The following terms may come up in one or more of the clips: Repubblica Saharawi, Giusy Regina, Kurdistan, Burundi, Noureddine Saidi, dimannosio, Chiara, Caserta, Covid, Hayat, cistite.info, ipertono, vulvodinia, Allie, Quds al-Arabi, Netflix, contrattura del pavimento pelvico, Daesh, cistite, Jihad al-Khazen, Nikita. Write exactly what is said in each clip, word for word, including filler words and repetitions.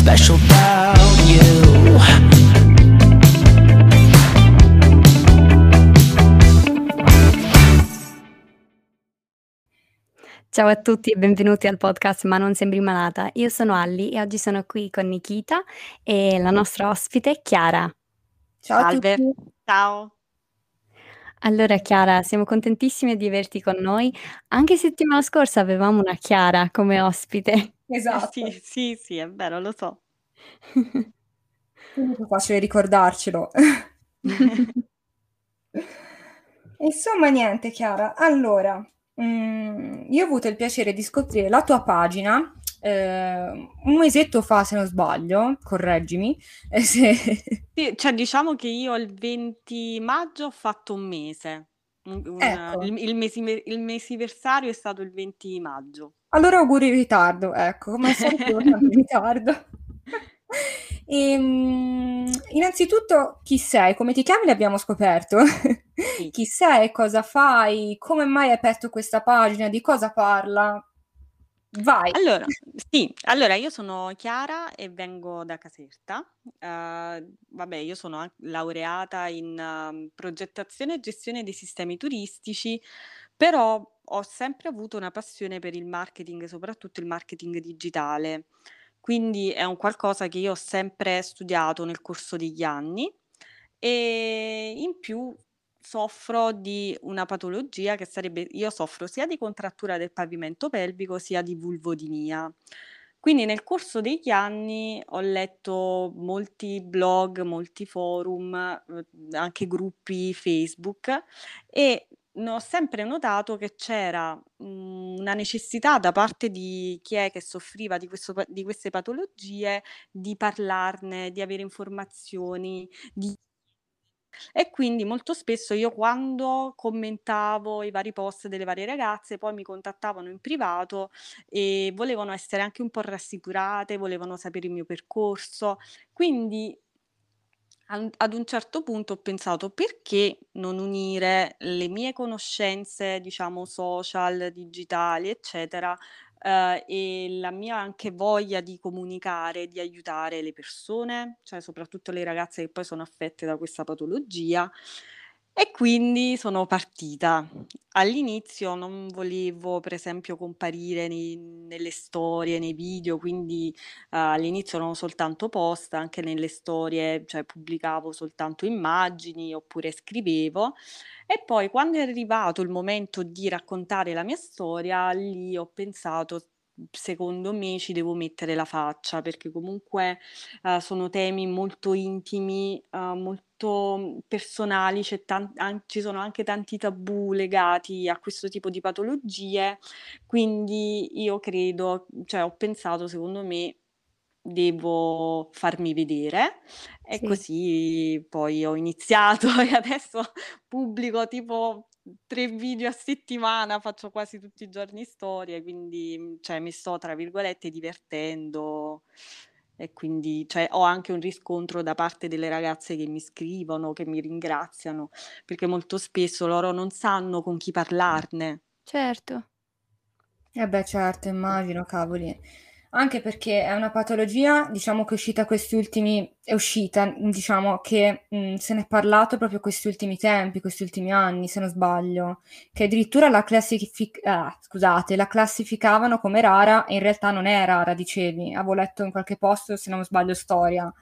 special about you. Ciao a tutti e benvenuti al podcast Ma non sembri malata. Io sono Allie e oggi sono qui con Nikita e la nostra ospite Chiara. Ciao Salve. A tutti. Ciao. Allora Chiara, siamo contentissime di averti con noi. Anche settimana scorsa avevamo una Chiara come ospite. Esatto. Eh sì, sì, sì, è vero, lo so. Quindi è facile ricordarcelo. Insomma, niente Chiara. Allora... Mm, io ho avuto il piacere di scoprire la tua pagina eh, un mesetto fa, se non sbaglio, correggimi. Eh, se... sì, cioè diciamo che io il venti maggio ho fatto un mese, una, ecco. il, il, mesi, il mesiversario è stato il venti maggio. Allora auguri in ritardo, ecco, come sempre in ritardo. E, innanzitutto chi sei, come ti chiami l'abbiamo scoperto, sì. Chi sei, cosa fai, come mai hai aperto questa pagina, di cosa parla, vai. Allora, sì, allora io sono Chiara e vengo da Caserta, uh, vabbè io sono laureata in uh, progettazione e gestione dei sistemi turistici, però ho sempre avuto una passione per il marketing, soprattutto il marketing digitale. Quindi è un qualcosa che io ho sempre studiato nel corso degli anni e in più soffro di una patologia che sarebbe, io soffro sia di contrattura del pavimento pelvico sia di vulvodinia. Quindi nel corso degli anni ho letto molti blog, molti forum, anche gruppi Facebook e ho sempre notato che c'era una necessità da parte di chi è che soffriva di, questo, di queste patologie di parlarne, di avere informazioni di... e quindi molto spesso io quando commentavo i vari post delle varie ragazze poi mi contattavano in privato e volevano essere anche un po' rassicurate, volevano sapere il mio percorso, quindi ad un certo punto ho pensato perché non unire le mie conoscenze, diciamo, social, digitali, eccetera, eh, e la mia anche voglia di comunicare, di aiutare le persone, cioè soprattutto le ragazze che poi sono affette da questa patologia. E quindi sono partita. All'inizio non volevo, per esempio, comparire nei, nelle storie, nei video, quindi uh, all'inizio non soltanto post, anche nelle storie, cioè pubblicavo soltanto immagini oppure scrivevo. E poi quando è arrivato il momento di raccontare la mia storia, lì ho pensato, secondo me ci devo mettere la faccia, perché comunque uh, sono temi molto intimi, uh, molto personali, c'è tan- an- ci sono anche tanti tabù legati a questo tipo di patologie, quindi io credo, cioè ho pensato secondo me devo farmi vedere e sì. Così poi ho iniziato e adesso pubblico tipo tre video a settimana, faccio quasi tutti i giorni storie, quindi cioè, mi sto tra virgolette divertendo. E quindi cioè, ho anche un riscontro da parte delle ragazze che mi scrivono, che mi ringraziano, perché molto spesso loro non sanno con chi parlarne. Certo. Eh beh, certo, immagino, cavoli. Anche perché è una patologia, diciamo, che è uscita questi ultimi... è uscita, diciamo, che mh, se ne è parlato proprio questi ultimi tempi, questi ultimi anni, se non sbaglio, che addirittura la, classific- ah, scusate, la classificavano come rara e in realtà non è rara, dicevi. Avevo letto in qualche posto, se non sbaglio, storia.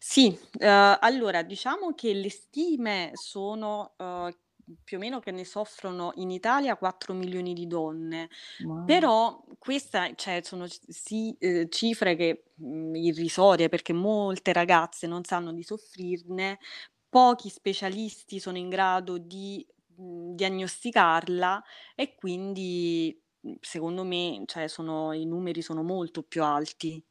Sì, eh, allora, diciamo che le stime sono... Eh, più o meno che ne soffrono in Italia quattro milioni di donne, wow. Però questa, cioè, sono sì, eh, cifre che mh, irrisorie, perché molte ragazze non sanno di soffrirne, pochi specialisti sono in grado di mh, diagnosticarla e quindi secondo me cioè, sono, i numeri sono molto più alti.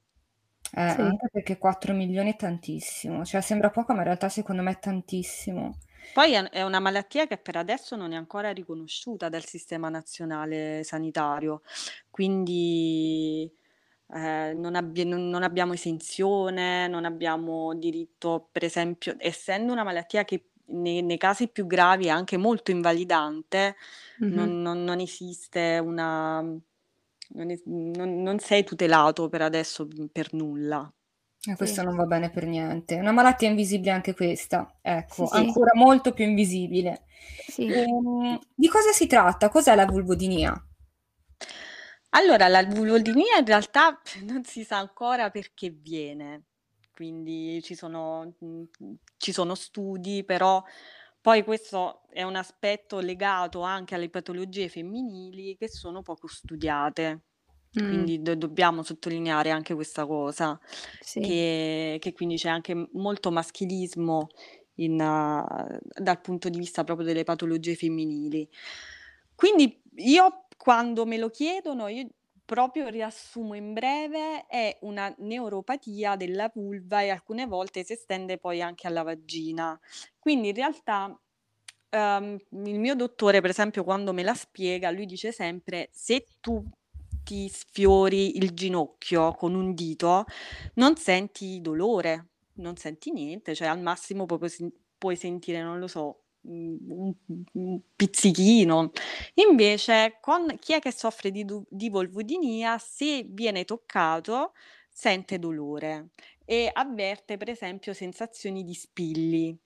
Eh, sì. Anche perché quattro milioni è tantissimo, cioè sembra poco ma in realtà secondo me è tantissimo. Poi è una malattia che per adesso non è ancora riconosciuta dal Sistema Nazionale Sanitario, quindi eh, non, abbi- non abbiamo esenzione, non abbiamo diritto, per esempio, essendo una malattia che nei, nei casi più gravi è anche molto invalidante, mm-hmm. non, non, non esiste una... non, è, non, non sei tutelato per adesso per nulla. Eh, questo sì. Non va bene per niente. È una malattia invisibile anche questa, ecco, sì, sì. ancora molto più invisibile. Sì. Ehm, di cosa si tratta? Cos'è la vulvodinia? Allora, la vulvodinia in realtà non si sa ancora perché viene, quindi ci sono, ci sono studi, però poi questo è un aspetto legato anche alle patologie femminili che sono poco studiate. Mm. Quindi do- dobbiamo sottolineare anche questa cosa, sì. che, che quindi c'è anche molto maschilismo in, uh, dal punto di vista proprio delle patologie femminili. Quindi io, quando me lo chiedono, io proprio riassumo in breve: è una neuropatia della vulva e alcune volte si estende poi anche alla vagina. Quindi in realtà um, il mio dottore, per esempio, quando me la spiega, lui dice sempre: se tu ti sfiori il ginocchio con un dito non senti dolore, non senti niente, cioè al massimo puoi, puoi sentire, non lo so, un pizzichino. Invece con chi è che soffre di, di vulvodinia, se viene toccato sente dolore e avverte per esempio sensazioni di spilli,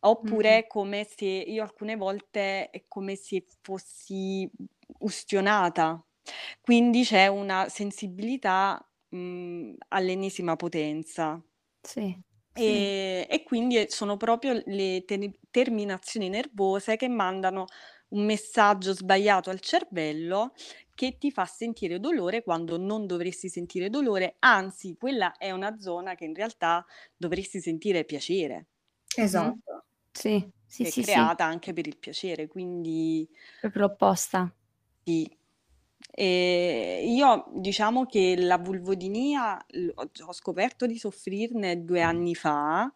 oppure mm-hmm. come se, io alcune volte è come se fossi ustionata. Quindi c'è una sensibilità mh, all'ennesima potenza. Sì. E, sì. e quindi sono proprio le te- terminazioni nervose che mandano un messaggio sbagliato al cervello che ti fa sentire dolore quando non dovresti sentire dolore, anzi quella è una zona che in realtà dovresti sentire piacere. Esatto. Mm? Sì, sì, è sì, creata sì. anche per il piacere, quindi proprio opposta. Sì. E io diciamo che la vulvodinia ho scoperto di soffrirne due anni fa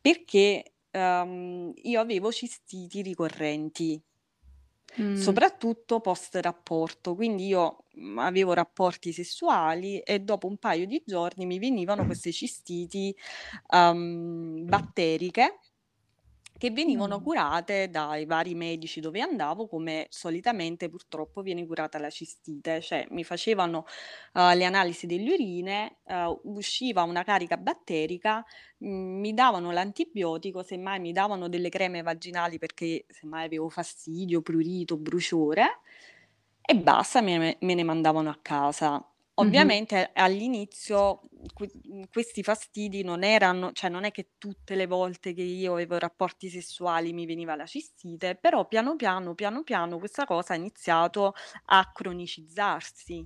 perché um, io avevo cistiti ricorrenti, mm. soprattutto post rapporto, quindi io avevo rapporti sessuali e dopo un paio di giorni mi venivano queste cistiti um, batteriche che venivano curate dai vari medici dove andavo, come solitamente purtroppo viene curata la cistite, cioè mi facevano uh, le analisi delle urine, uh, usciva una carica batterica, mh, mi davano l'antibiotico, semmai mi davano delle creme vaginali perché semmai avevo fastidio, prurito, bruciore, e basta, me, me ne mandavano a casa. Ovviamente mm-hmm. all'inizio que- questi fastidi non erano, cioè non è che tutte le volte che io avevo rapporti sessuali mi veniva la cistite, però piano piano, piano piano questa cosa ha iniziato a cronicizzarsi.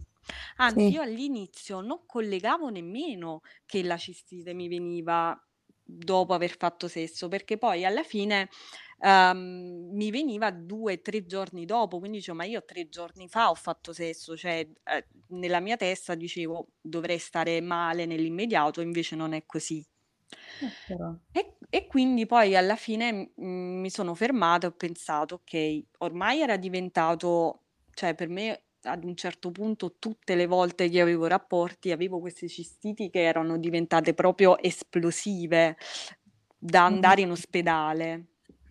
Anzi, sì. io all'inizio non collegavo nemmeno che la cistite mi veniva dopo aver fatto sesso, perché poi alla fine Um, mi veniva due tre giorni dopo, quindi dicevo: ma io tre giorni fa ho fatto sesso, cioè eh, nella mia testa dicevo dovrei stare male nell'immediato, invece non è così. E, e quindi poi alla fine mh, mi sono fermata e ho pensato: ok, ormai era diventato, cioè per me ad un certo punto tutte le volte che avevo rapporti avevo queste cistiti che erano diventate proprio esplosive da andare in ospedale.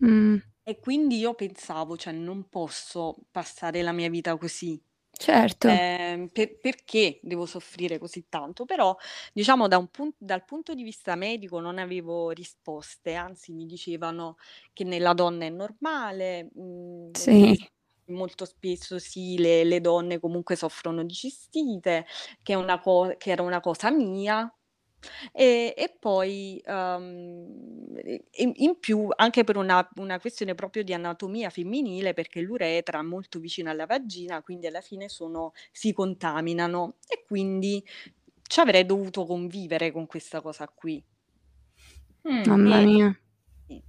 Mm. E quindi io pensavo, cioè non posso passare la mia vita così, certo, eh, per, perché devo soffrire così tanto? Però diciamo da un punto, dal punto di vista medico non avevo risposte, anzi mi dicevano che nella donna è normale, mh, sì. molto spesso sì, le, le donne comunque soffrono di cistite, che, è una co- che era una cosa mia. E, e poi um, in, in più anche per una, una questione proprio di anatomia femminile, perché l'uretra è molto vicina alla vagina, quindi alla fine sono, si contaminano, e quindi ci avrei dovuto convivere con questa cosa qui. Mm, mamma mia. E,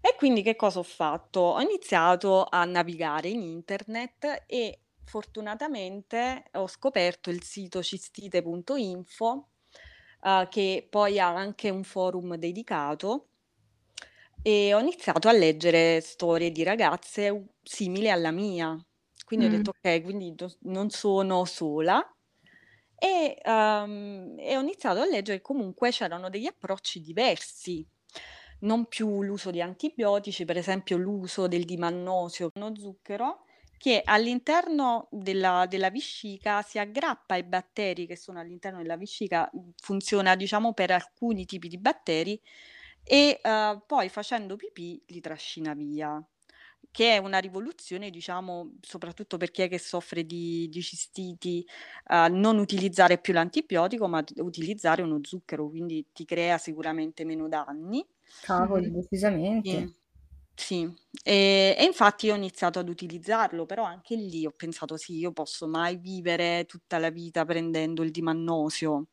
e quindi che cosa ho fatto? Ho iniziato a navigare in internet e fortunatamente ho scoperto il sito cistite punto info, Uh, che poi ha anche un forum dedicato, e ho iniziato a leggere storie di ragazze simili alla mia, quindi mm. ho detto ok, quindi do- non sono sola, e, um, e ho iniziato a leggere che comunque c'erano degli approcci diversi, non più l'uso di antibiotici, per esempio l'uso del dimannosio, uno zucchero che all'interno della, della vescica si aggrappa ai batteri che sono all'interno della vescica, funziona diciamo per alcuni tipi di batteri, e eh, poi facendo pipì li trascina via, che è una rivoluzione, diciamo, soprattutto per chi è che soffre di, di cistiti, eh, non utilizzare più l'antibiotico, ma utilizzare uno zucchero, quindi ti crea sicuramente meno danni. Cavoli, decisamente. E, sì, e, e infatti io ho iniziato ad utilizzarlo, però anche lì ho pensato, sì, io posso mai vivere tutta la vita prendendo il dimannosio.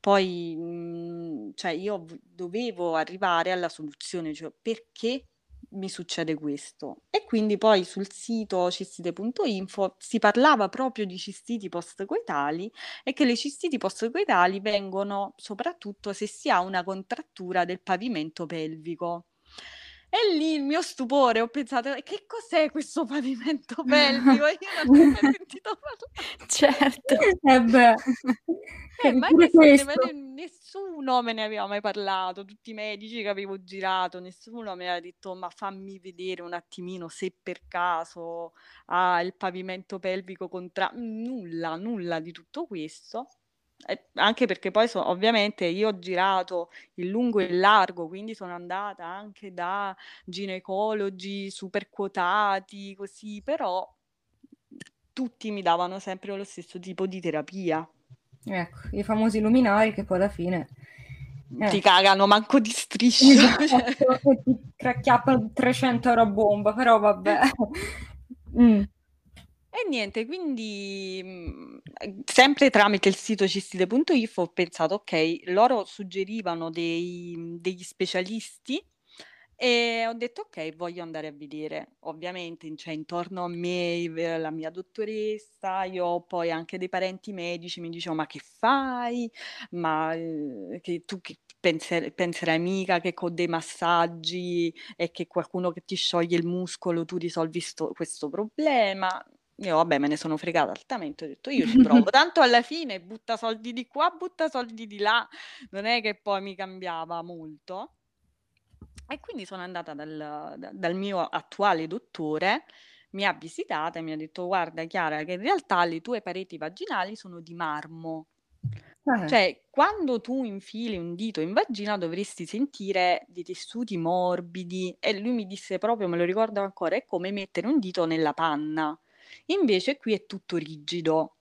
Poi, mh, cioè, io dovevo arrivare alla soluzione, cioè perché mi succede questo. E quindi poi sul sito cistite punto info si parlava proprio di cistiti postcoetali, e che le cistiti postcoetali vengono soprattutto se si ha una contrattura del pavimento pelvico. E lì il mio stupore, ho pensato, che cos'è questo pavimento pelvico? Io non ho mai sentito parlare. Certo. Eh beh. Eh, ma questo, nessuno me ne aveva mai parlato, tutti i medici che avevo girato, nessuno mi aveva detto, ma fammi vedere un attimino se per caso ha il pavimento pelvico contratto, nulla, nulla di tutto questo. Eh, anche perché poi so, ovviamente io ho girato il lungo e il largo, quindi sono andata anche da ginecologi super quotati, così, però tutti mi davano sempre lo stesso tipo di terapia. Ecco, i famosi luminari che poi alla fine eh. ti cagano manco di striscia, esatto, ti cracchiappano trecento euro a bomba, però vabbè. mm. E niente, quindi sempre tramite il sito cistite punto info ho pensato, ok, loro suggerivano dei, degli specialisti, e ho detto, ok, voglio andare a vedere. Ovviamente cioè, intorno a me, la mia dottoressa, io ho poi anche dei parenti medici, mi dicevano, ma che fai? Ma che tu che penser- penserai mica che con dei massaggi e che qualcuno che ti scioglie il muscolo tu risolvi sto- questo problema? Io vabbè, me ne sono fregata altamente, ho detto io ci provo, tanto alla fine butta soldi di qua, butta soldi di là, non è che poi mi cambiava molto. E quindi sono andata dal, dal mio attuale dottore, mi ha visitata e mi ha detto, guarda Chiara, che in realtà le tue pareti vaginali sono di marmo. Ah. Cioè, quando tu infili un dito in vagina dovresti sentire dei tessuti morbidi. E lui mi disse proprio, me lo ricordo ancora, è come mettere un dito nella panna. Invece qui è tutto rigido.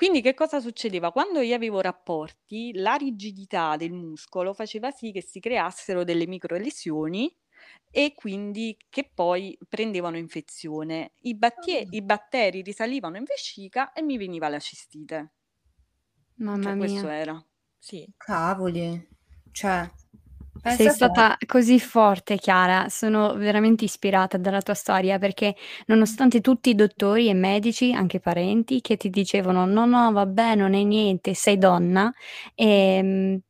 Quindi che cosa succedeva? Quando io avevo rapporti, la rigidità del muscolo faceva sì che si creassero delle microlesioni, e quindi che poi prendevano infezione. I, batteri, i batteri risalivano in vescica e mi veniva la cistite. Mamma cioè, mia. Questo era. Sì. Cavoli. Cioè... Penso Sei stata che... così forte, Chiara, sono veramente ispirata dalla tua storia, perché nonostante tutti i dottori e medici, anche parenti, che ti dicevano no, no, vabbè, non è niente, sei donna, e,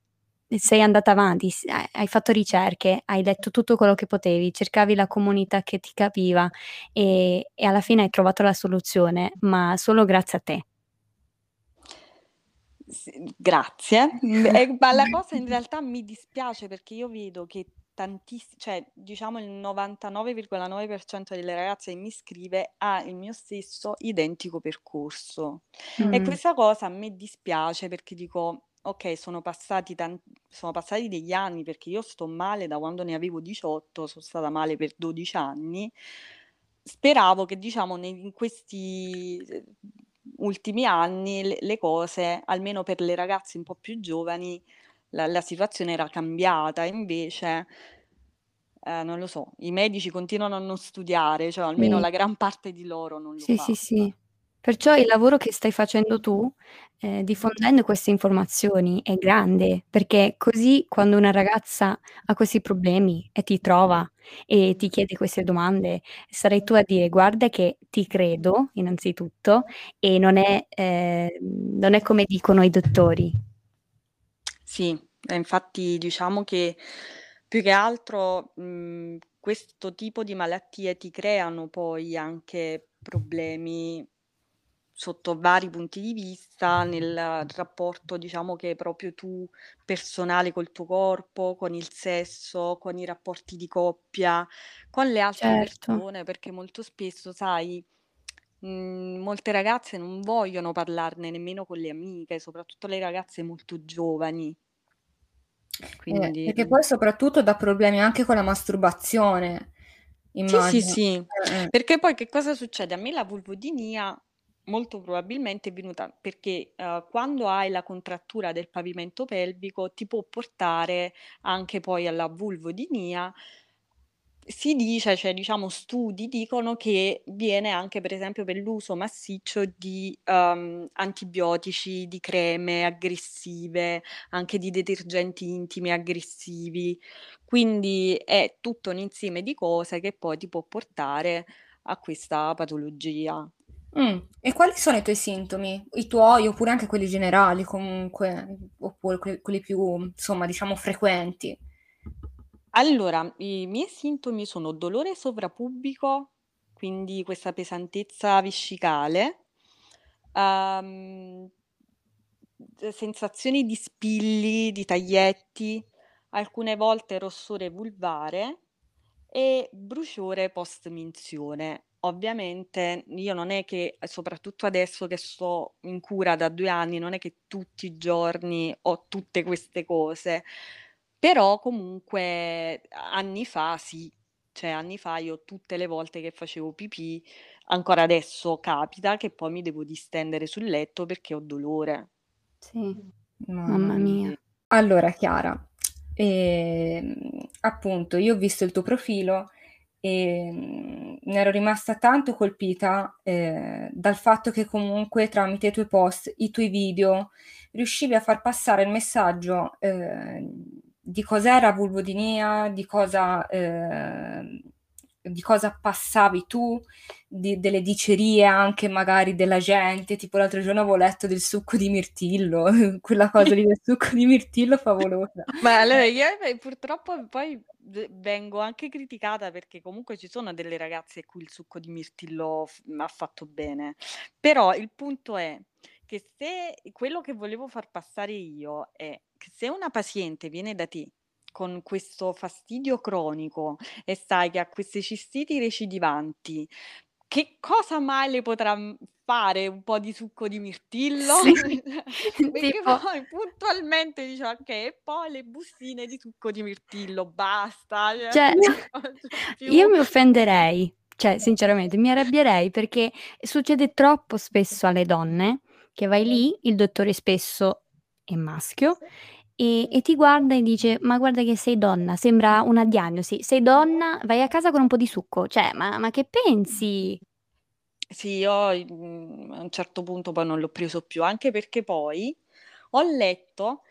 sei andata avanti, hai fatto ricerche, hai letto tutto quello che potevi, cercavi la comunità che ti capiva e, e alla fine hai trovato la soluzione, ma solo grazie a te. Grazie, eh, ma la cosa in realtà mi dispiace, perché io vedo che tantissimi, cioè diciamo il novantanove virgola nove per cento delle ragazze che mi scrive ha il mio stesso identico percorso. Mm. E questa cosa a me dispiace, perché dico, ok, sono passati, tan- sono passati degli anni, perché io sto male da quando ne avevo diciotto, sono stata male per dodici anni, speravo che diciamo in questi... ultimi anni le cose, almeno per le ragazze un po' più giovani, la, la situazione era cambiata. Invece eh, non lo so, i medici continuano a non studiare, cioè almeno sì. La gran parte di loro non lo sì, fa. Sì, sì. Perciò il lavoro che stai facendo tu, eh, diffondendo queste informazioni, è grande, perché così quando una ragazza ha questi problemi e ti trova e ti chiede queste domande, sarai tu a dire, guarda che ti credo innanzitutto, e non è, eh, non è come dicono i dottori. Sì, infatti diciamo che più che altro mh, questo tipo di malattie ti creano poi anche problemi sotto vari punti di vista, nel rapporto diciamo che proprio tu personale col tuo corpo, con il sesso, con i rapporti di coppia, con le altre certo. persone, perché molto spesso sai Mm, molte ragazze non vogliono parlarne nemmeno con le amiche, soprattutto le ragazze molto giovani. Quindi... Eh, perché poi soprattutto dà problemi anche con la masturbazione, immagino. Sì, sì, sì. Eh. Perché poi che cosa succede? A me la vulvodinia molto probabilmente è venuta perché uh, quando hai la contrattura del pavimento pelvico ti può portare anche poi alla vulvodinia. Si dice, cioè diciamo studi dicono che viene anche per esempio per l'uso massiccio di um, antibiotici, di creme aggressive, anche di detergenti intimi aggressivi, quindi è tutto un insieme di cose che poi ti può portare a questa patologia. Mm. E quali sono i tuoi sintomi? I tuoi oppure anche quelli generali comunque, oppure que- quelli più insomma diciamo frequenti? Allora, i miei sintomi sono dolore sovrapubbico, quindi questa pesantezza vescicale, um, sensazioni di spilli, di taglietti, alcune volte rossore vulvare e bruciore post-minzione. Ovviamente io non è che, soprattutto adesso che sto in cura da due anni, non è che tutti i giorni ho tutte queste cose. Però comunque anni fa sì, cioè anni fa io tutte le volte che facevo pipì, ancora adesso capita che poi mi devo distendere sul letto perché ho dolore. Sì, mamma mia. Allora Chiara, eh, appunto io ho visto il tuo profilo e ne ero rimasta tanto colpita eh, dal fatto che comunque tramite i tuoi post, i tuoi video, riuscivi a far passare il messaggio... Eh, di cos'era vulvodinia, di cosa, eh, di cosa passavi tu, di, delle dicerie anche magari della gente, tipo l'altro giorno avevo letto del succo di mirtillo, quella cosa lì del succo di mirtillo favolosa. Ma allora io purtroppo poi vengo anche criticata perché comunque ci sono delle ragazze cui il succo di mirtillo ha fatto bene, però il punto è che se quello che volevo far passare io è che se una paziente viene da te con questo fastidio cronico e sai che ha queste cistiti recidivanti, che cosa mai le potrà fare un po' di succo di mirtillo? Sì. Perché tipo... poi puntualmente dice ok, e poi le bustine di succo di mirtillo, basta. Cioè, cioè, io mi offenderei, cioè sinceramente mi arrabbierei perché succede troppo spesso alle donne che vai lì, il dottore spesso è maschio e, e ti guarda e dice ma guarda che sei donna, sembra una diagnosi, sei donna, vai a casa con un po' di succo, cioè ma, ma che pensi? Sì, io a un certo punto poi non l'ho preso più, anche perché poi ho letto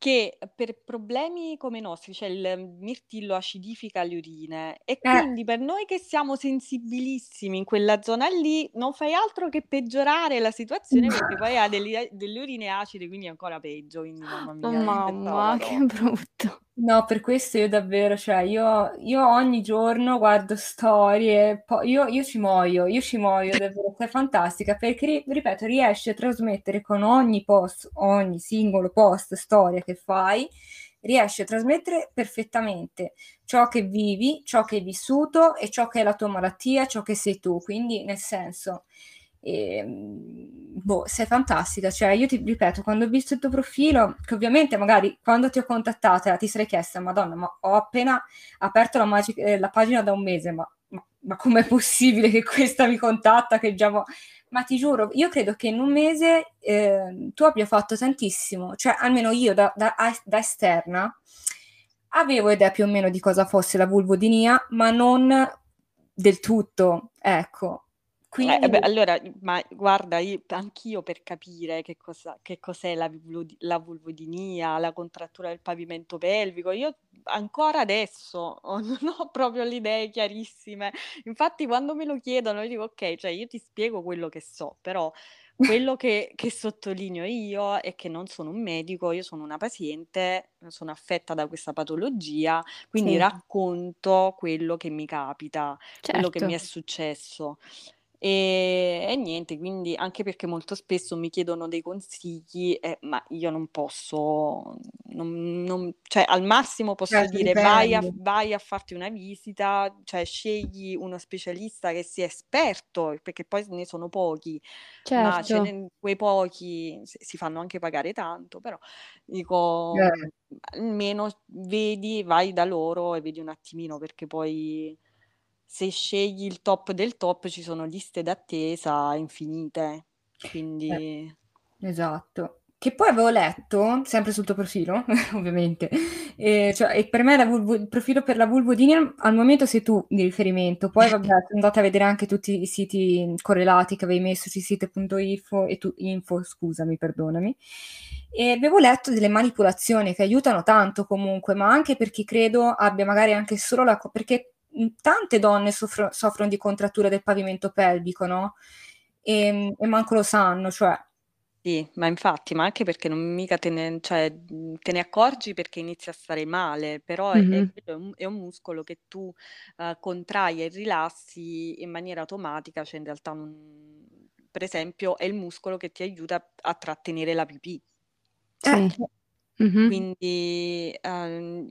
che per problemi come i nostri, cioè il mirtillo acidifica le urine e quindi eh. per noi che siamo sensibilissimi in quella zona lì non fai altro che peggiorare la situazione perché poi ha delle, delle urine acide, quindi è ancora peggio. Quindi, mamma mia, oh, mamma, che brutto. No, per questo io davvero, cioè io, io ogni giorno guardo storie, po- io, io ci muoio, io ci muoio, davvero, è fantastica, perché, ripeto, riesci a trasmettere con ogni post, ogni singolo post, storia che fai, riesci a trasmettere perfettamente ciò che vivi, ciò che hai vissuto e ciò che è la tua malattia, ciò che sei tu, quindi nel senso... E, boh, sei fantastica, cioè io ti ripeto, quando ho visto il tuo profilo, che ovviamente magari quando ti ho contattata ti sarei chiesta madonna, ma ho appena aperto la, magic- eh, la pagina da un mese, ma, ma, ma com'è possibile che questa mi contatta, che già mo- ma ti giuro, io credo che in un mese eh, tu abbia fatto tantissimo, cioè almeno io da, da, da esterna avevo idea più o meno di cosa fosse la vulvodinia, ma non del tutto, ecco. Quindi... Eh, beh, allora, ma guarda, io, anch'io per capire che, cosa, che cos'è la, la vulvodinia, la contrattura del pavimento pelvico, io ancora adesso oh, non ho proprio le idee chiarissime. Infatti quando me lo chiedono io dico ok, cioè io ti spiego quello che so, però quello che, che sottolineo io è che non sono un medico, io sono una paziente, sono affetta da questa patologia, quindi sì. Racconto quello che mi capita, certo. Quello che mi è successo. E, e niente, quindi anche perché molto spesso mi chiedono dei consigli, eh, ma io non posso, non, non, cioè al massimo posso certo, dire vai a, vai a farti una visita, cioè scegli uno specialista che sia esperto, perché poi ne sono pochi, certo. Ma ce ne, quei pochi si fanno anche pagare tanto, però dico eh. almeno vedi, vai da loro e vedi un attimino, perché poi... se scegli il top del top ci sono liste d'attesa infinite, quindi... Esatto. Che poi avevo letto, sempre sul tuo profilo, ovviamente, e, cioè, e per me la vulvo, il profilo per la vulvodinia al momento sei tu di riferimento, poi vabbè, andate a vedere anche tutti i siti correlati che avevi messo, cistite.info e tu, info, scusami, perdonami. E avevo letto delle manipolazioni che aiutano tanto comunque, ma anche per chi credo abbia magari anche solo la... perché tante donne soffro, soffrono di contrattura del pavimento pelvico, no? E, e manco lo sanno, cioè. Sì, ma infatti, ma anche perché non mica te ne, cioè, te ne accorgi perché inizi a stare male, però mm-hmm. è, è, un, è un muscolo che tu uh, contrai e rilassi in maniera automatica, cioè in realtà, non, per esempio, è il muscolo che ti aiuta a, a trattenere la pipì. Eh. Sì. Mm-hmm. Quindi eh,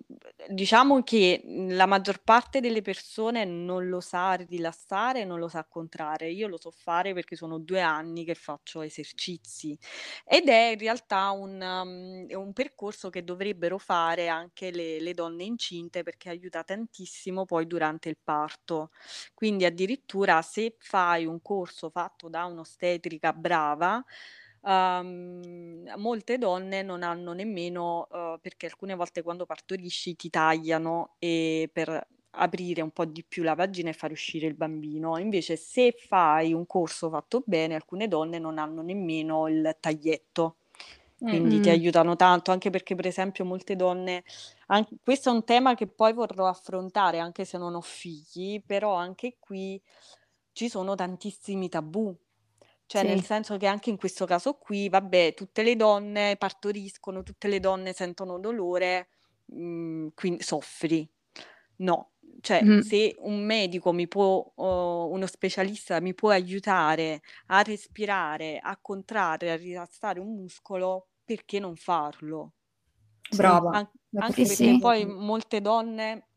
diciamo che la maggior parte delle persone non lo sa rilassare, non lo sa contrarre. Io lo so fare perché sono due anni che faccio esercizi ed è in realtà un, um, un percorso che dovrebbero fare anche le, le donne incinte, perché aiuta tantissimo poi durante il parto. Quindi addirittura se fai un corso fatto da un'ostetrica brava, Um, molte donne non hanno nemmeno, uh, perché alcune volte quando partorisci ti tagliano e per aprire un po' di più la vagina e far uscire il bambino, invece se fai un corso fatto bene alcune donne non hanno nemmeno il taglietto, quindi mm-hmm. ti aiutano tanto, anche perché per esempio molte donne, anche, questo è un tema che poi vorrò affrontare anche se non ho figli, però anche qui ci sono tantissimi tabù. Cioè sì. Nel senso che anche in questo caso qui, vabbè, tutte le donne partoriscono, tutte le donne sentono dolore, mh, quindi soffri. No, cioè mm. se un medico mi può, oh, uno specialista mi può aiutare a respirare, a contrarre, a rilassare un muscolo, perché non farlo? Brava. An- anche sì. Perché poi molte donne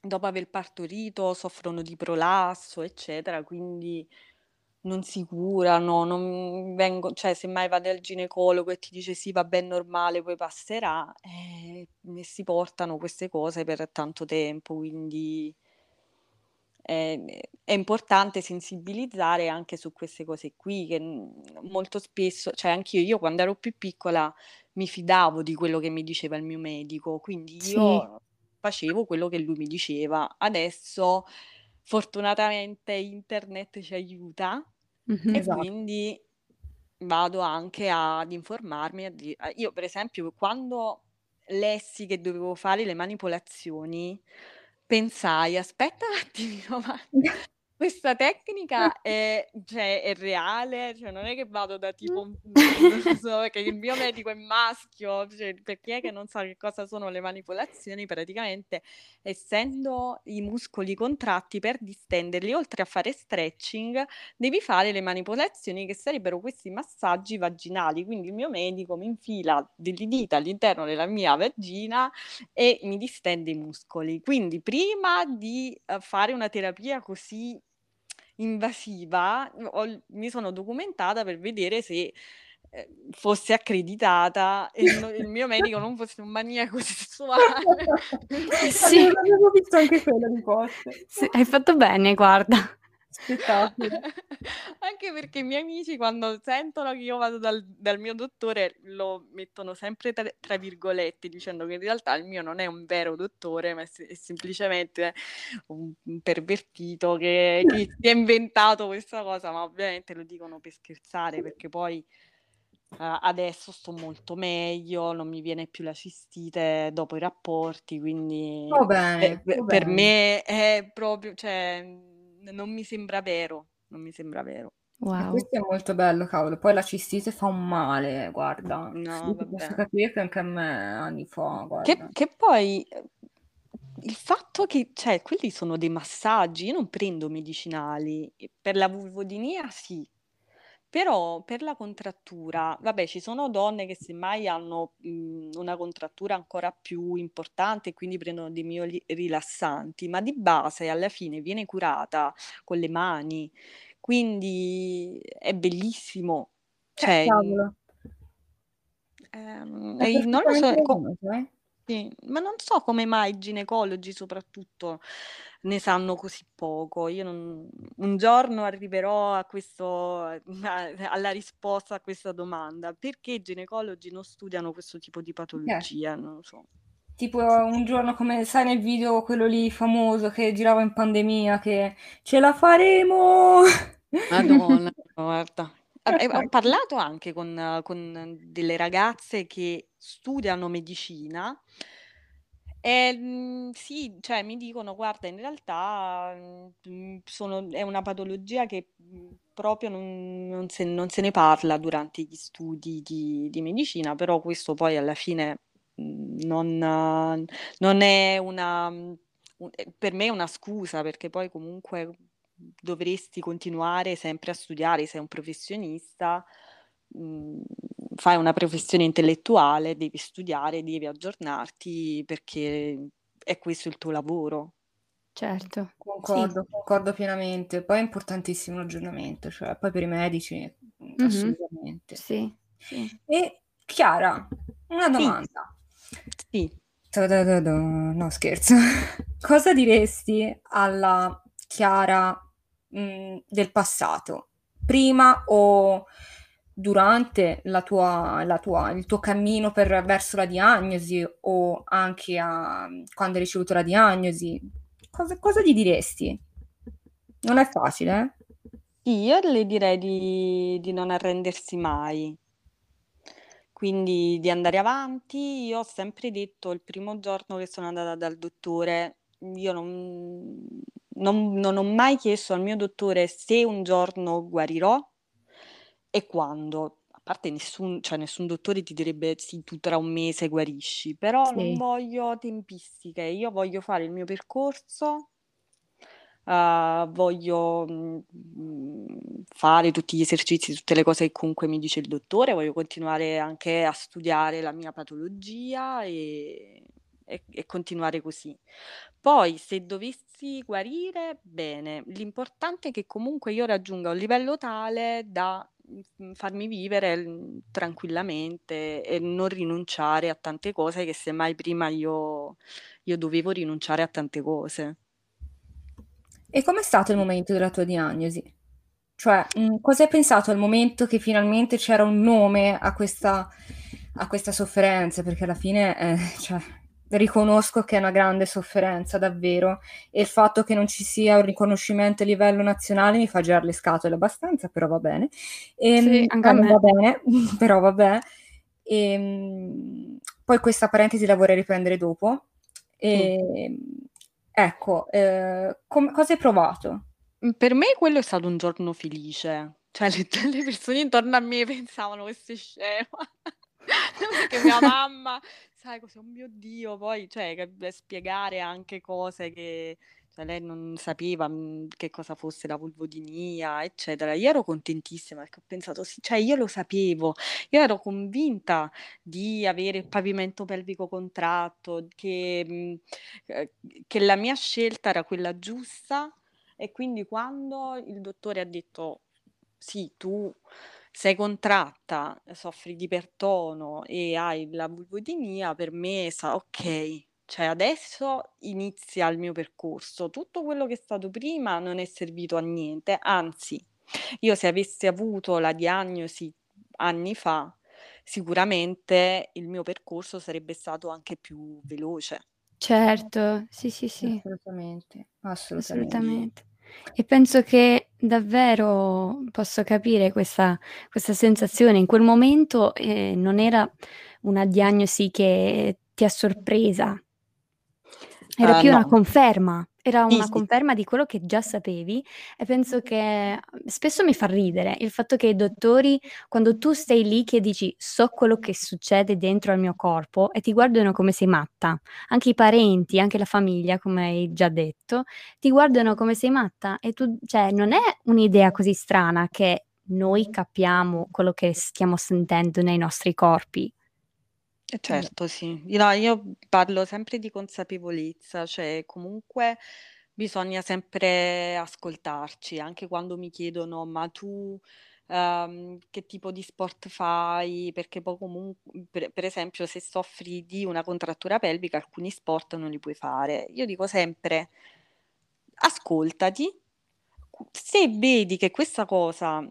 dopo aver partorito soffrono di prolasso, eccetera, quindi... non si curano, non vengo, cioè semmai vai dal ginecologo e ti dice sì va bene normale, poi passerà, e eh, si portano queste cose per tanto tempo, quindi eh, è importante sensibilizzare anche su queste cose qui, che molto spesso, cioè anche io, io quando ero più piccola mi fidavo di quello che mi diceva il mio medico, quindi io sì. facevo quello che lui mi diceva. Adesso fortunatamente internet ci aiuta, mm-hmm, e esatto. Quindi vado anche ad informarmi. A di... Io per esempio quando lessi che dovevo fare le manipolazioni pensai aspetta un attimino, ma questa tecnica è, cioè, è reale? Cioè non è che vado da tipo, non so, che il mio medico è maschio, cioè, perché che non so che cosa sono le manipolazioni. Praticamente essendo i muscoli contratti, per distenderli, oltre a fare stretching, devi fare le manipolazioni che sarebbero questi massaggi vaginali. Quindi il mio medico mi infila delle dita all'interno della mia vagina e mi distende i muscoli. Quindi prima di fare una terapia così invasiva, ho, mi sono documentata per vedere se eh, fosse accreditata e no, il mio medico non fosse un maniaco sessuale. Sì, avevo visto anche quello di posto. Sì, hai fatto bene, guarda. Spettacolo. Anche perché i miei amici quando sentono che io vado dal, dal mio dottore lo mettono sempre tra, tra virgolette, dicendo che in realtà il mio non è un vero dottore, ma è, è semplicemente un, un pervertito che, che si è inventato questa cosa, ma ovviamente lo dicono per scherzare, perché poi Uh, adesso sto molto meglio, non mi viene più la cistite dopo i rapporti, quindi oh bene, eh, oh per bene. Me è proprio, cioè, non mi sembra vero, non mi sembra vero. Wow. Questo è molto bello, cavolo. Poi la cistite fa un male, guarda. No, sì, vabbè. Posso capire che anche a me anni fa, guarda. Che, che poi Il fatto che, cioè, quelli sono dei massaggi, io non prendo medicinali, per la vulvodinia sì, però per la contrattura, vabbè, ci sono donne che semmai hanno mh, una contrattura ancora più importante e quindi prendono dei miei rilassanti, ma di base alla fine viene curata con le mani, quindi è bellissimo. Cioè, cavolo. Ehm, eh, non lo so, com- eh? Sì, ma non so come mai i ginecologi soprattutto ne sanno così poco. Io non, un giorno arriverò a questo, a, alla risposta a questa domanda, perché i ginecologi non studiano questo tipo di patologia, non lo so. Tipo un giorno, come sai nel video quello lì famoso che girava in pandemia, che ce la faremo! Madonna, guarda. Ho parlato anche con, con delle ragazze che studiano medicina e sì, cioè, mi dicono, guarda, in realtà sono, è una patologia che proprio non, non, se, non se ne parla durante gli studi di, di medicina, però questo poi alla fine non, non è una, per me è una scusa, perché poi comunque dovresti continuare sempre a studiare, sei un professionista, mh, fai una professione intellettuale, devi studiare, devi aggiornarti, perché è questo il tuo lavoro. Certo. Concordo, sì. Concordo pienamente. Poi è importantissimo l'aggiornamento, cioè poi per i medici, mm-hmm. assolutamente. Sì. Sì. E Chiara, una domanda. Sì. Sì. No, scherzo. Cosa diresti alla Chiara mh, del passato, prima o durante la tua, la tua, il tuo cammino per, verso la diagnosi, o anche a, quando hai ricevuto la diagnosi? Cosa, cosa gli diresti? Non è facile, eh? Io le direi di, di non arrendersi mai, quindi di andare avanti. Io ho sempre detto, il primo giorno che sono andata dal dottore, io non... Non, non ho mai chiesto al mio dottore se un giorno guarirò e quando. A parte nessun, cioè nessun dottore ti direbbe sì, tu tra un mese guarisci, però sì. Non voglio tempistiche, io voglio fare il mio percorso, uh, voglio mh, fare tutti gli esercizi, tutte le cose che comunque mi dice il dottore, voglio continuare anche a studiare la mia patologia e... E, e continuare così. Poi se dovessi guarire, bene, l'importante è che comunque io raggiunga un livello tale da farmi vivere tranquillamente e non rinunciare a tante cose, che semmai prima io, io dovevo rinunciare a tante cose. E com'è stato il momento della tua diagnosi? Cioè, mh, cosa hai pensato al momento che finalmente c'era un nome a questa, a questa sofferenza? Perché alla fine eh, cioè, riconosco che è una grande sofferenza davvero, e il fatto che non ci sia un riconoscimento a livello nazionale mi fa girare le scatole abbastanza, però va bene. E, sì, anche a me. Va bene, però vabbè. E, poi questa parentesi la vorrei riprendere dopo. E, mm. Ecco, eh, com- cosa hai provato? Per me quello è stato un giorno felice, cioè le, le persone intorno a me pensavano che sei scema, perché mia mamma... sai così, oh mio Dio, poi cioè, spiegare anche cose che cioè, lei non sapeva che cosa fosse la vulvodinia, eccetera. Io ero contentissima perché ho pensato, sì, cioè io lo sapevo, io ero convinta di avere il pavimento pelvico contratto, che, che la mia scelta era quella giusta, e quindi quando il dottore ha detto, sì, tu... sei contratta, soffri di ipertono e hai la vulvodinia, per me sa ok, cioè adesso inizia il mio percorso. Tutto quello che è stato prima non è servito a niente, anzi, io se avessi avuto la diagnosi anni fa, sicuramente il mio percorso sarebbe stato anche più veloce. Certo, sì, sì, sì. Assolutamente, assolutamente. assolutamente. E penso che davvero posso capire questa, questa sensazione. In quel momento eh, non era una diagnosi che ti ha sorpresa, era uh, più no. una conferma. Era Sì, una sì. conferma di quello che già sapevi e penso che spesso mi fa ridere il fatto che i dottori, quando tu stai lì che dici so quello che succede dentro al mio corpo e ti guardano come sei matta, anche i parenti, anche la famiglia, come hai già detto, ti guardano come sei matta e tu, cioè, non è un'idea così strana che noi capiamo quello che stiamo sentendo nei nostri corpi. Eh, Quindi, Certo, sì. Io, no, io parlo sempre di consapevolezza, cioè comunque bisogna sempre ascoltarci, anche quando mi chiedono ma tu ehm, che tipo di sport fai? Perché poi comunque, per, per esempio, se soffri di una contrattura pelvica, alcuni sport non li puoi fare. Io dico sempre, ascoltati. Se vedi che questa cosa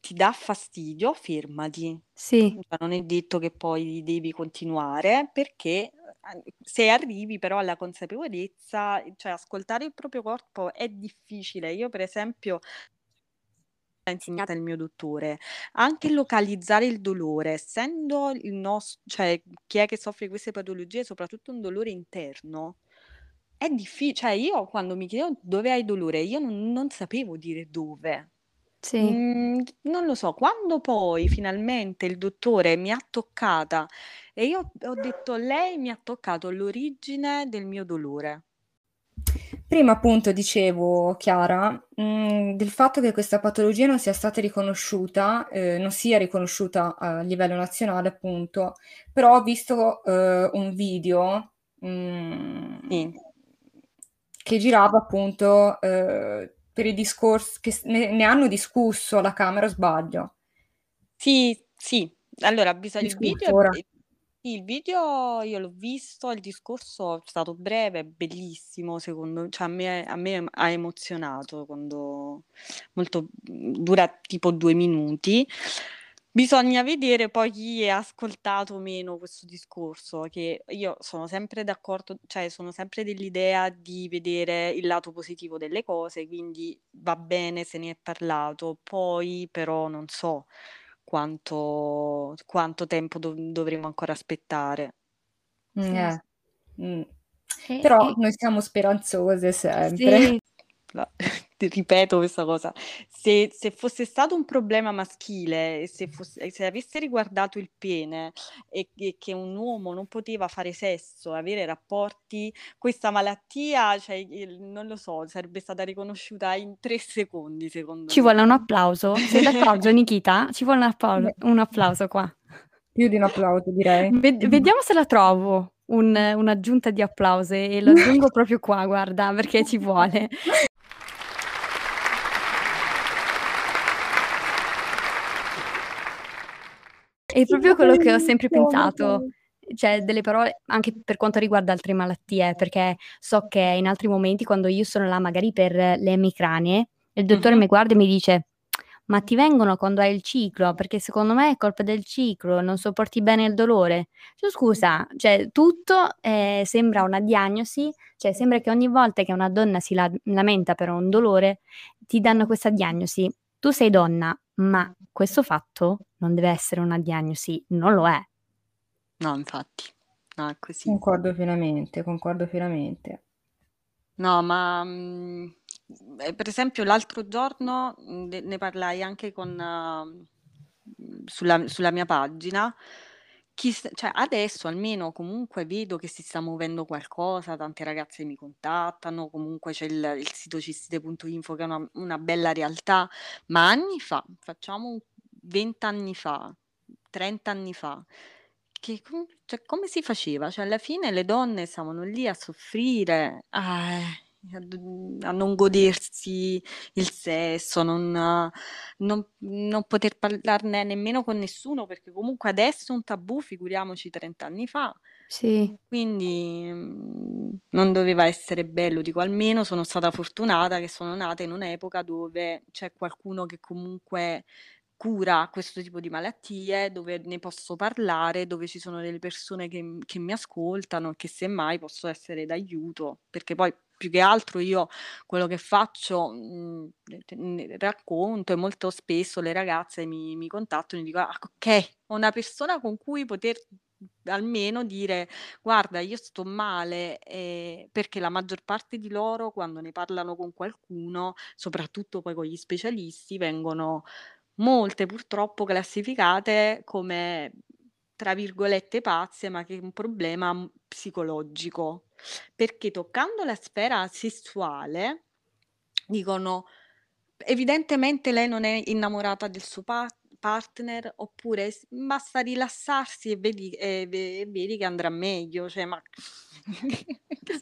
ti dà fastidio, fermati. sì, Cioè, non è detto che poi devi continuare, perché eh, se arrivi però alla consapevolezza, cioè ascoltare il proprio corpo è difficile. Io, per esempio, ha insegnato il mio dottore, anche localizzare il dolore, essendo il nostro, cioè chi è che soffre di queste patologie, soprattutto un dolore interno. È difficile, cioè io quando mi chiedevo dove hai dolore, io non, non sapevo dire dove. sì, Mm, non lo so, quando poi finalmente il dottore mi ha toccata e io ho detto lei mi ha toccato l'origine del mio dolore. Prima appunto dicevo, Chiara, mh, del fatto che questa patologia non sia stata riconosciuta, eh, non sia riconosciuta a livello nazionale, appunto, però ho visto eh, un video mh, Sì, che girava appunto eh, per il discorso che s- ne, ne hanno discusso alla Camera, o sbaglio? sì, sì. Allora, bisogna, il Discusso video, ora. eh, sì, il video io l'ho visto, il discorso è stato breve, bellissimo, secondo me, cioè, a me, a me ha emozionato quando molto, dura tipo due minuti. Bisogna vedere poi chi ha ascoltato meno questo discorso, che io sono sempre d'accordo, cioè sono sempre dell'idea di vedere il lato positivo delle cose, quindi va bene se ne è parlato, poi però non so quanto, quanto tempo dov- dovremo ancora aspettare. Mm, sì. eh, mm. E- Però e- noi siamo speranzose sempre. Sì, La- ti ripeto questa cosa. Se, se fosse stato un problema maschile, e se, fosse- e se avesse riguardato il pene e, e che un uomo non poteva fare sesso, avere rapporti, questa malattia, cioè, il- non lo so, sarebbe stata riconosciuta in tre secondi, secondo ci me. vuole un applauso. Sei d'accordo, Nikita? Ci vuole un appau- Beh, un applauso qua. più di un applauso, direi. Ved- vediamo se la trovo, un- un'aggiunta di applauso e lo aggiungo proprio qua, guarda, perché ci vuole. È proprio quello che ho sempre pensato, cioè delle parole anche per quanto riguarda altre malattie, perché so che in altri momenti quando io sono là magari per le emicranie, il dottore mi Mhm. guarda e mi dice ma ti vengono quando hai il ciclo, perché secondo me è colpa del ciclo, non sopporti bene il dolore. Cioè, scusa, cioè tutto eh, sembra una diagnosi, cioè sembra che ogni volta che una donna si la- lamenta per un dolore ti danno questa diagnosi. Tu sei donna, ma questo fatto non deve essere una diagnosi, non lo è. No, infatti, no, è così. Concordo pienamente, concordo pienamente. No, ma mm, eh, per esempio l'altro giorno mm, ne, ne parlai anche con, ah, mm, sulla, sulla mia pagina. Chi s- cioè, adesso almeno comunque vedo che si sta muovendo qualcosa, tante ragazze mi contattano, comunque c'è il, il sito cistite.info che è una, una bella realtà, ma anni fa, facciamo un- venti anni fa, trenta anni fa, che com- cioè, come si faceva? Cioè, alla fine le donne stavano lì a soffrire, a, a d- a non godersi il sesso, non, a- non- non poter parlarne nemmeno con nessuno, perché comunque adesso è un tabù, figuriamoci trenta anni fa. Sì. Quindi mm, non doveva essere bello, dico, almeno sono stata fortunata che sono nata in un'epoca dove c'è qualcuno che comunque cura questo tipo di malattie, dove ne posso parlare, dove ci sono delle persone che, m- che mi ascoltano e che semmai posso essere d'aiuto, perché poi più che altro io quello che faccio, mh, ne- racconto e molto spesso le ragazze mi, mi contattano e dicono, "Ah, ok, ho una persona con cui poter almeno dire: guarda, io sto male, eh, perché la maggior parte di loro, quando ne parlano con qualcuno, soprattutto poi con gli specialisti, vengono molte purtroppo classificate come, tra virgolette, pazze, ma che è un problema psicologico, perché toccando la sfera sessuale dicono: evidentemente lei non è innamorata del suo pa- partner, oppure basta rilassarsi e vedi, e vedi che andrà meglio. Cioè, ma...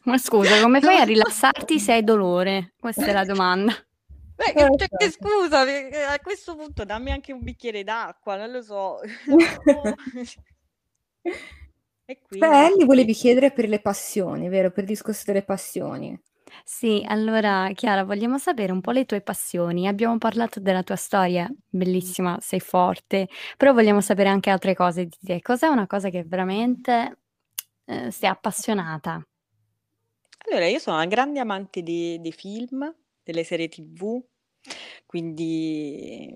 ma scusa, come fai a rilassarti se hai dolore? Questa è la domanda. Beh, cioè, che scusa, a questo punto dammi anche un bicchiere d'acqua, non lo so. E quindi... Beh, Allie, volevi chiedere per le passioni, vero? Per il discorso delle passioni. Sì, allora Chiara, vogliamo sapere un po' le tue passioni. Abbiamo parlato della tua storia, bellissima, sei forte, però vogliamo sapere anche altre cose di te. Cos'è una cosa che veramente eh, sei appassionata? Allora, io sono una grande amante dei, dei film, delle serie tivù, quindi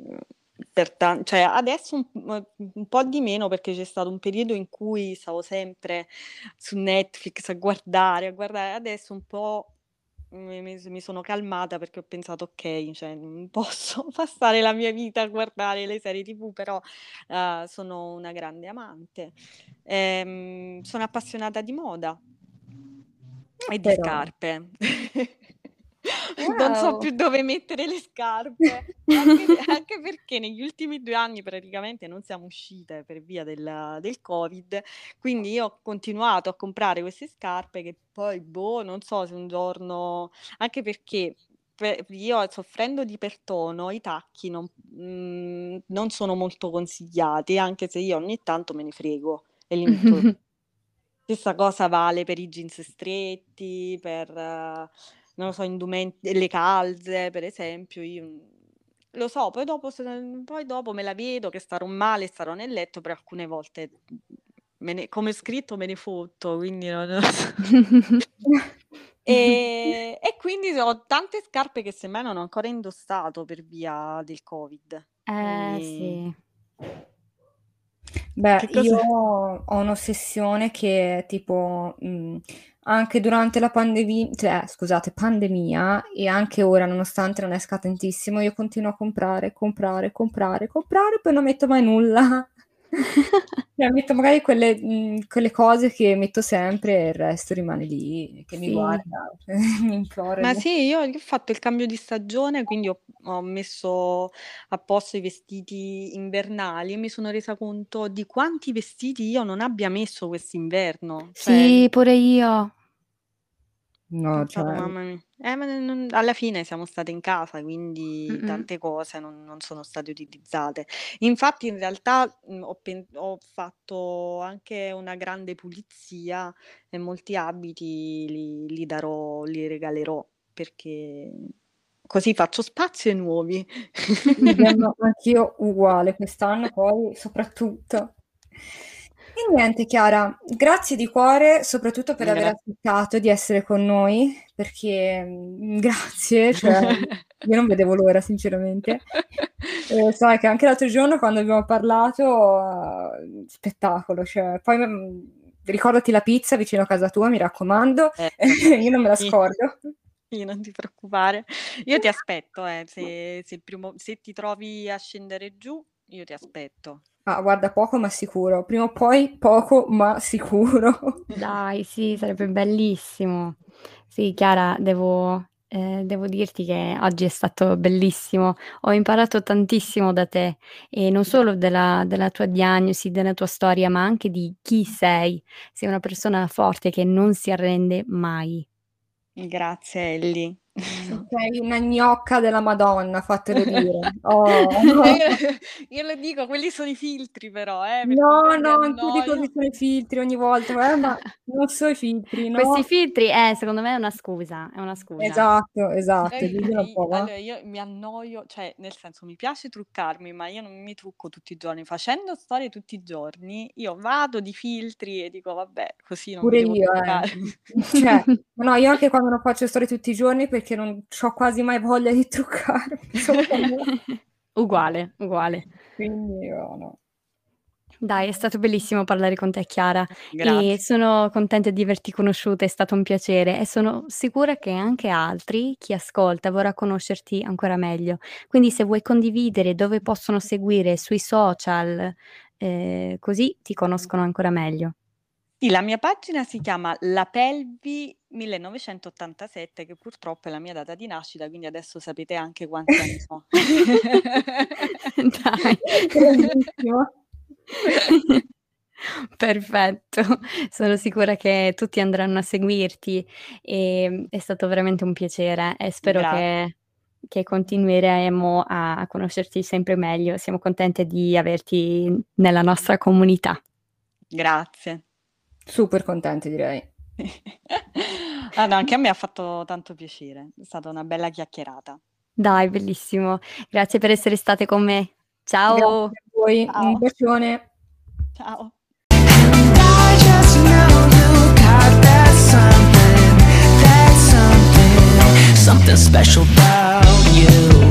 per t- cioè adesso un, un po' di meno, perché c'è stato un periodo in cui stavo sempre su Netflix a guardare, a guardare. Adesso un po' mi, mi sono calmata, perché ho pensato: ok, cioè, non posso passare la mia vita a guardare le serie tivù, però uh, sono una grande amante. Ehm, sono appassionata di moda e di però... scarpe. Wow. Non so più dove mettere le scarpe, anche, anche perché negli ultimi due anni praticamente non siamo uscite per via del, del Covid, quindi io ho continuato a comprare queste scarpe che poi, boh, non so se un giorno, anche perché io, soffrendo di ipertono, i tacchi non, mh, non sono molto consigliati, anche se io ogni tanto me ne frego e li metto. Stessa cosa vale per i jeans stretti, per... Uh, non lo so, indumenti, le calze, per esempio. Io lo so, poi dopo, se, poi dopo me la vedo che starò male, starò nel letto, però alcune volte, me ne, come scritto, me ne fotto, quindi non, non so. e, e quindi ho tante scarpe che semmai non ho ancora indossato per via del Covid. Eh, e... sì. Beh, io ho un'ossessione che tipo... Mh, anche durante la pandemia, cioè, scusate, pandemia, e anche ora, nonostante non esca tantissimo, io continuo a comprare, comprare, comprare, comprare, poi non metto mai nulla. Cioè, metto magari quelle, mh, quelle cose che metto sempre, e il resto rimane lì, che sì. Mi guarda, mi implora. Ma sì, io ho fatto il cambio di stagione, quindi ho, ho messo a posto i vestiti invernali e mi sono resa conto di quanti vestiti io non abbia messo quest'inverno. Cioè, sì, pure io. No, cioè... mamma mia. Eh, ma non... alla fine siamo state in casa, quindi mm-hmm. tante cose non, non sono state utilizzate. Infatti in realtà mh, ho, pen- ho fatto anche una grande pulizia e molti abiti li, li darò, li regalerò, perché così faccio spazio ai nuovi. Anch'io uguale quest'anno, poi soprattutto. E niente, Chiara, grazie di cuore, soprattutto per grazie. aver accettato di essere con noi, perché grazie, cioè, io non vedevo l'ora sinceramente. E sai che anche l'altro giorno quando abbiamo parlato, uh, spettacolo, cioè, poi mh, ricordati la pizza vicino a casa tua, mi raccomando, eh, io non me la scordo. Io non ti preoccupare, io ti aspetto, eh, se, se, il primo, se ti trovi a scendere giù, io ti aspetto. Ah, guarda, poco ma sicuro. Prima o poi, poco ma sicuro. Dai, sì, sarebbe bellissimo. Sì, Chiara, devo, eh, devo dirti che oggi è stato bellissimo. Ho imparato tantissimo da te, e non solo della, della tua diagnosi, della tua storia, ma anche di chi sei. Sei una persona forte che non si arrende mai. Grazie, Allie. Sei una gnocca della Madonna, fatelo dire. Oh, no. io, io lo dico, quelli sono i filtri, però. Eh, no, no, anche dico che sono i filtri ogni volta, eh, ma non so i filtri. No? Questi filtri, eh, secondo me, è una scusa. È una scusa. Esatto, esatto. Eh, un po', allora, io mi annoio, cioè, nel senso, mi piace truccarmi, ma io non mi trucco tutti i giorni. Facendo storie tutti i giorni, io vado di filtri e dico, vabbè, così non pure mi devo truccare. Eh. Cioè, no, io anche quando non faccio storie tutti i giorni, perché che non ho quasi mai voglia di truccarmi. uguale, uguale. Quindi io no. Dai, è stato bellissimo parlare con te, Chiara, e Grazie. sono contenta di averti conosciuta, è stato un piacere e sono sicura che anche altri, chi ascolta, vorrà conoscerti ancora meglio. Quindi se vuoi condividere dove possono seguire sui social, eh, così ti conoscono ancora meglio. Sì, la mia pagina si chiama La Pelvi millenovecentottantasette, che purtroppo è la mia data di nascita, quindi adesso sapete anche quanti anni sono. Dai. Perfetto, sono sicura che tutti andranno a seguirti e è stato veramente un piacere e spero che, che continueremo a, a conoscerti sempre meglio. Siamo contente di averti nella nostra comunità. Grazie. Super contenti, direi. Ah, no, anche a me ha fatto tanto piacere, è stata una bella chiacchierata. Dai, bellissimo, grazie per essere state con me. Ciao. Grazie a voi, ciao. Un bacione. Ciao. Something special about you.